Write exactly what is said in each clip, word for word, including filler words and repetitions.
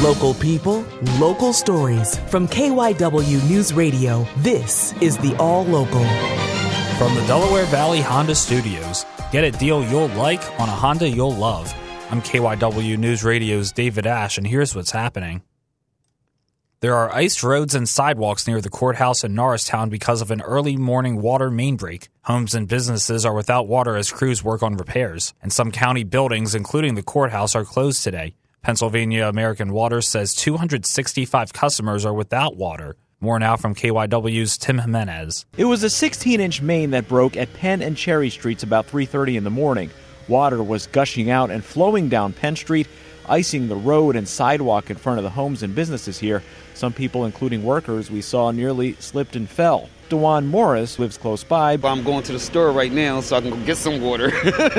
Local people, local stories. From K Y W News Radio, this is the All Local. From the Delaware Valley Honda Studios, get a deal you'll like on a Honda you'll love. I'm K Y W News Radio's David Ash, and here's what's happening. There are iced roads and sidewalks near the courthouse in Norristown because of an early morning water main break. Homes and businesses are without water as crews work on repairs, and some county buildings, including the courthouse, are closed today. Pennsylvania American Water says two hundred sixty-five customers are without water. More now from K Y W's Tim Jimenez. It was a sixteen-inch main that broke at Penn and Cherry Streets about three thirty in the morning. Water was gushing out and flowing down Penn Street, icing the road and sidewalk in front of the homes and businesses here. Some people, including workers we saw, nearly slipped and fell. DeJuan Morris lives close by. I'm going to the store right now so I can go get some water,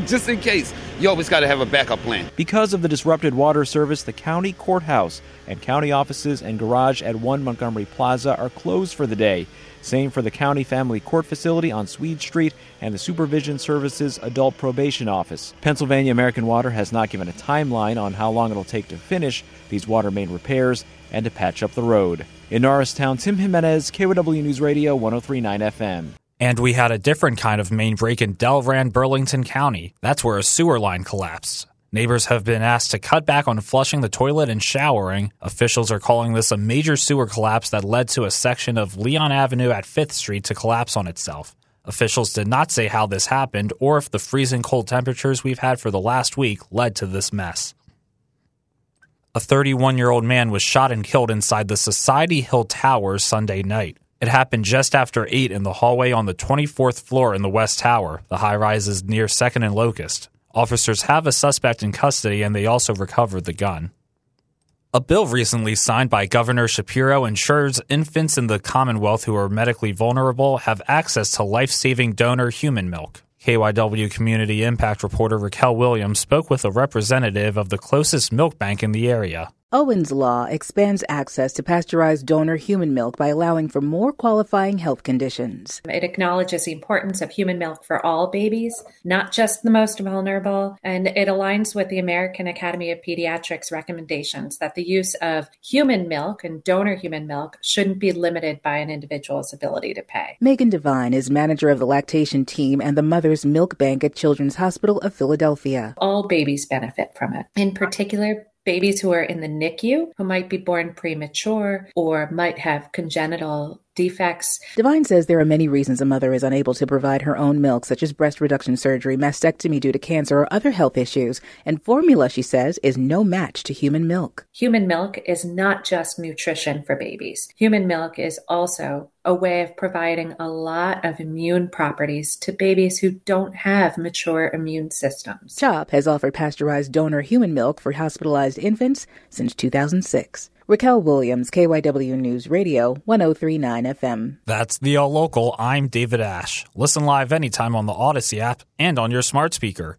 just in case. You always got to have a backup plan. Because of the disrupted water service, the county courthouse and county offices and garage at one Montgomery Plaza are closed for the day. Same for the county family court facility on Swede Street and the Supervision Services Adult Probation Office. Pennsylvania American Water has not given a timeline on how long it'll take to finish these water main repairs and to patch up the road. In Norristown, Tim Jimenez, K Y W News Radio, one oh three point nine F M. And we had a different kind of main break in Delran, Burlington County. That's where a sewer line collapsed. Neighbors have been asked to cut back on flushing the toilet and showering. Officials are calling this a major sewer collapse that led to a section of Leon Avenue at fifth street to collapse on itself. Officials did not say how this happened or if the freezing cold temperatures we've had for the last week led to this mess. A thirty-one-year-old man was shot and killed inside the Society Hill Towers Sunday night. It happened just after eight in the hallway on the twenty-fourth floor in the West Tower. The high-rise is near second and Locust. Officers have a suspect in custody, and they also recovered the gun. A bill recently signed by Governor Shapiro ensures infants in the Commonwealth who are medically vulnerable have access to life-saving donor human milk. K Y W Community Impact reporter Raquel Williams spoke with a representative of the closest milk bank in the area. Owens Law expands access to pasteurized donor human milk by allowing for more qualifying health conditions. It acknowledges the importance of human milk for all babies, not just the most vulnerable, and it aligns with the American Academy of Pediatrics recommendations that the use of human milk and donor human milk shouldn't be limited by an individual's ability to pay. Megan Devine is manager of the lactation team and the Mother's Milk Bank at Children's Hospital of Philadelphia. All babies benefit from it. In particular, babies who are in the NICU, who might be born premature or might have congenital defects. Devine says there are many reasons a mother is unable to provide her own milk, such as breast reduction surgery, mastectomy due to cancer, or other health issues. And formula, she says, is no match to human milk. Human milk is not just nutrition for babies. Human milk is also a way of providing a lot of immune properties to babies who don't have mature immune systems. CHOP has offered pasteurized donor human milk for hospitalized infants since two thousand six. Raquel Williams, K Y W News Radio, one oh three point nine F M. That's the All Local. I'm David Ash. Listen live anytime on the Odyssey app and on your smart speaker.